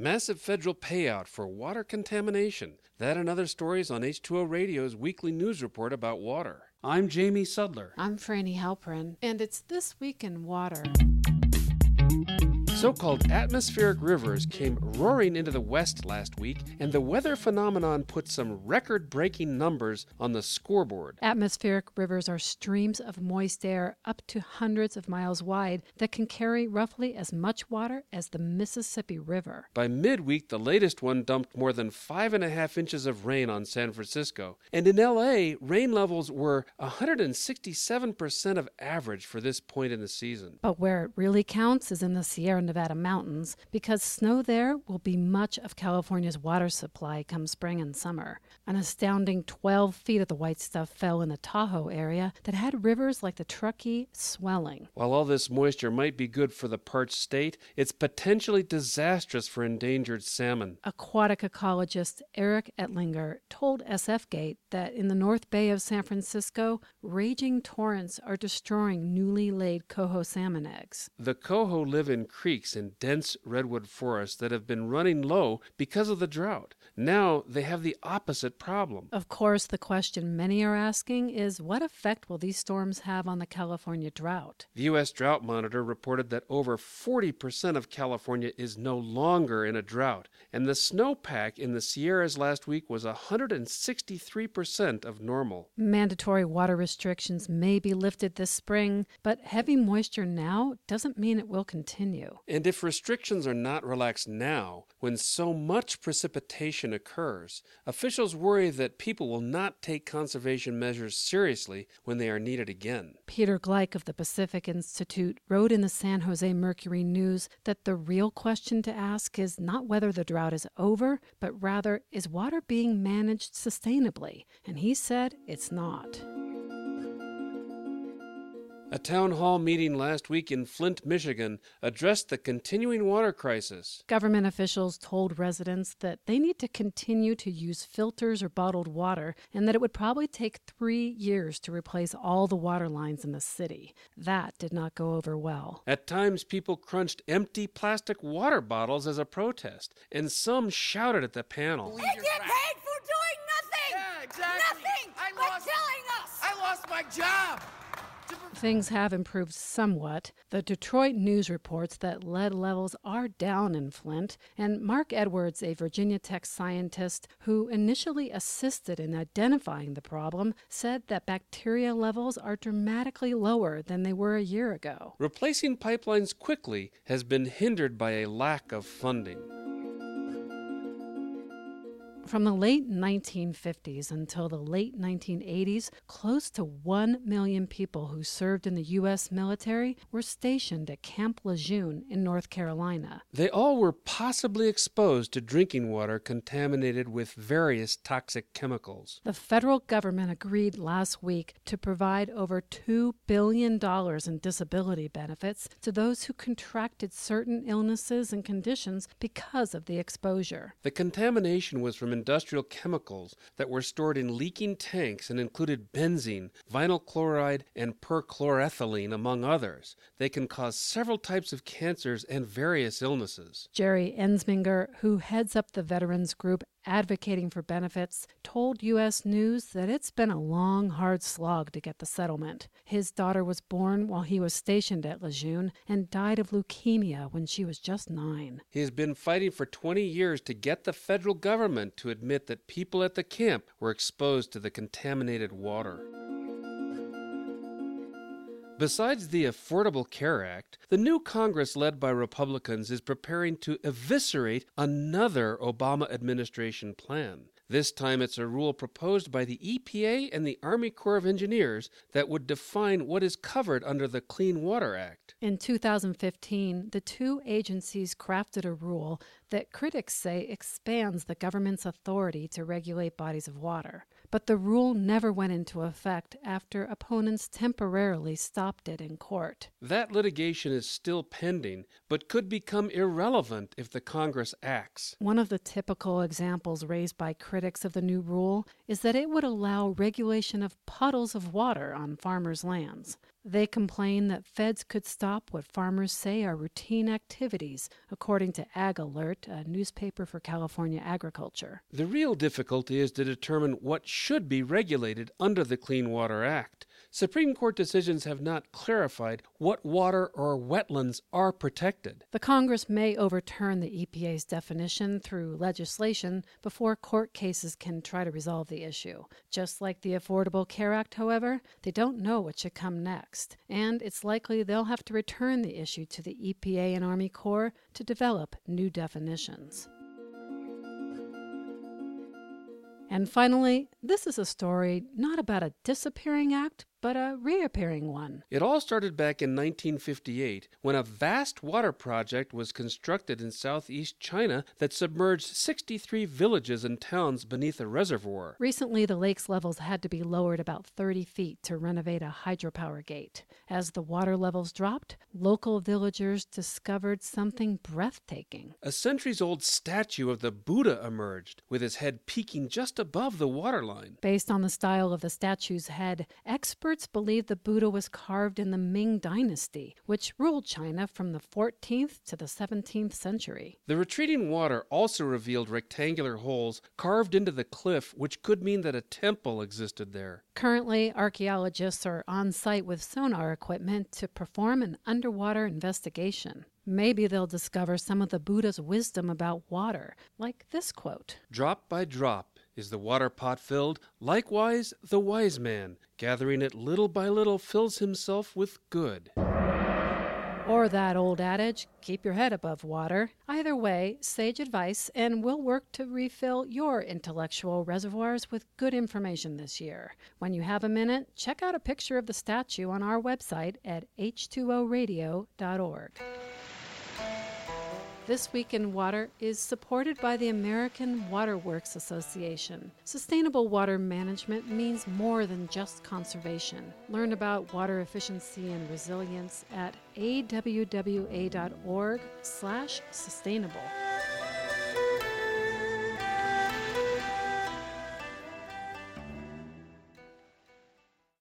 Massive federal payout for water contamination. That and other stories on H2O Radio's weekly news report about water. I'm Jamie Sudler. I'm Franny Halperin, and it's This Week in Water. So-called atmospheric rivers came roaring into the West last week, and the weather phenomenon put some record-breaking numbers on the scoreboard. Atmospheric rivers are streams of moist air up to hundreds of miles wide that can carry roughly as much water as the Mississippi River. By midweek, the latest one dumped more than 5.5 inches of rain on San Francisco, and in L.A., rain levels were 167% of average for this point in the season. But where it really counts is in the Sierra Nevada mountains, because snow there will be much of California's water supply come spring and summer. An astounding 12 feet of the white stuff fell in the Tahoe area that had rivers like the Truckee swelling. While all this moisture might be good for the parched state, it's potentially disastrous for endangered salmon. Aquatic ecologist Eric Etlinger told SFGate that in the North Bay of San Francisco, raging torrents are destroying newly laid coho salmon eggs. The coho live in creeks and dense redwood forests that have been running low because of the drought. Now they have the opposite problem. Of course, the question many are asking is, what effect will these storms have on the California drought? The U.S. Drought Monitor reported that over 40% of California is no longer in a drought, and the snowpack in the Sierras last week was 163% of normal. Mandatory water restrictions may be lifted this spring, but heavy moisture now doesn't mean it will continue. And if restrictions are not relaxed now, when so much precipitation occurs, officials worry that people will not take conservation measures seriously when they are needed again. Peter Gleick of the Pacific Institute wrote in the San Jose Mercury News that the real question to ask is not whether the drought is over, but rather, is water being managed sustainably? And he said it's not. A town hall meeting last week in Flint, Michigan, addressed the continuing water crisis. Government officials told residents that they need to continue to use filters or bottled water, and that it would probably take 3 years to replace all the water lines in the city. That did not go over well. At times, people crunched empty plastic water bottles as a protest, and some shouted at the panel. They get paid for doing nothing! Yeah, exactly. Nothing! But telling us! I lost my job! Things have improved somewhat. The Detroit News reports that lead levels are down in Flint, and Mark Edwards, a Virginia Tech scientist who initially assisted in identifying the problem, said that bacteria levels are dramatically lower than they were a year ago. Replacing pipelines quickly has been hindered by a lack of funding. From the late 1950s until the late 1980s, close to 1 million people who served in the U.S. military were stationed at Camp Lejeune in North Carolina. They all were possibly exposed to drinking water contaminated with various toxic chemicals. The federal government agreed last week to provide over $2 billion in disability benefits to those who contracted certain illnesses and conditions because of the exposure. The contamination was from industrial chemicals that were stored in leaking tanks and included benzene, vinyl chloride, and perchloroethylene, among others. They can cause several types of cancers and various illnesses. Jerry Ensminger, who heads up the veterans group advocating for benefits, told U.S. News that it's been a long, hard slog to get the settlement. His daughter was born while he was stationed at Lejeune and died of leukemia when she was just 9. He has been fighting for 20 years to get the federal government to admit that people at the camp were exposed to the contaminated water. Besides the Affordable Care Act, the new Congress led by Republicans is preparing to eviscerate another Obama administration plan. This time it's a rule proposed by the EPA and the Army Corps of Engineers that would define what is covered under the Clean Water Act. In 2015, the two agencies crafted a rule that critics say expands the government's authority to regulate bodies of water. But the rule never went into effect after opponents temporarily stopped it in court. That litigation is still pending, but could become irrelevant if the Congress acts. One of the typical examples raised by critics of the new rule is that it would allow regulation of puddles of water on farmers' lands. They complain that feds could stop what farmers say are routine activities, according to Ag Alert, a newspaper for California agriculture. The real difficulty is to determine what should be regulated under the Clean Water Act. Supreme Court decisions have not clarified what water or wetlands are protected. The Congress may overturn the EPA's definition through legislation before court cases can try to resolve the issue. Just like the Affordable Care Act, however, they don't know what should come next. And it's likely they'll have to return the issue to the EPA and Army Corps to develop new definitions. And finally, this is a story not about a disappearing act, but a reappearing one. It all started back in 1958 when a vast water project was constructed in southeast China that submerged 63 villages and towns beneath a reservoir. Recently, the lake's levels had to be lowered about 30 feet to renovate a hydropower gate. As the water levels dropped, local villagers discovered something breathtaking. A centuries-old statue of the Buddha emerged, with his head peeking just above the waterline. Based on the style of the statue's head, Experts believe the Buddha was carved in the Ming Dynasty, which ruled China from the 14th to the 17th century. The retreating water also revealed rectangular holes carved into the cliff, which could mean that a temple existed there. Currently, archaeologists are on site with sonar equipment to perform an underwater investigation. Maybe they'll discover some of the Buddha's wisdom about water, like this quote, "Drop by drop is the water pot filled, likewise the wise man, gathering it little by little, fills himself with good." Or that old adage, keep your head above water. Either way, sage advice, and we'll work to refill your intellectual reservoirs with good information this year. When you have a minute, check out a picture of the statue on our website at h2oradio.org. This Week in Water is supported by the American Water Works Association. Sustainable water management means more than just conservation. Learn about water efficiency and resilience at awwa.org/sustainable.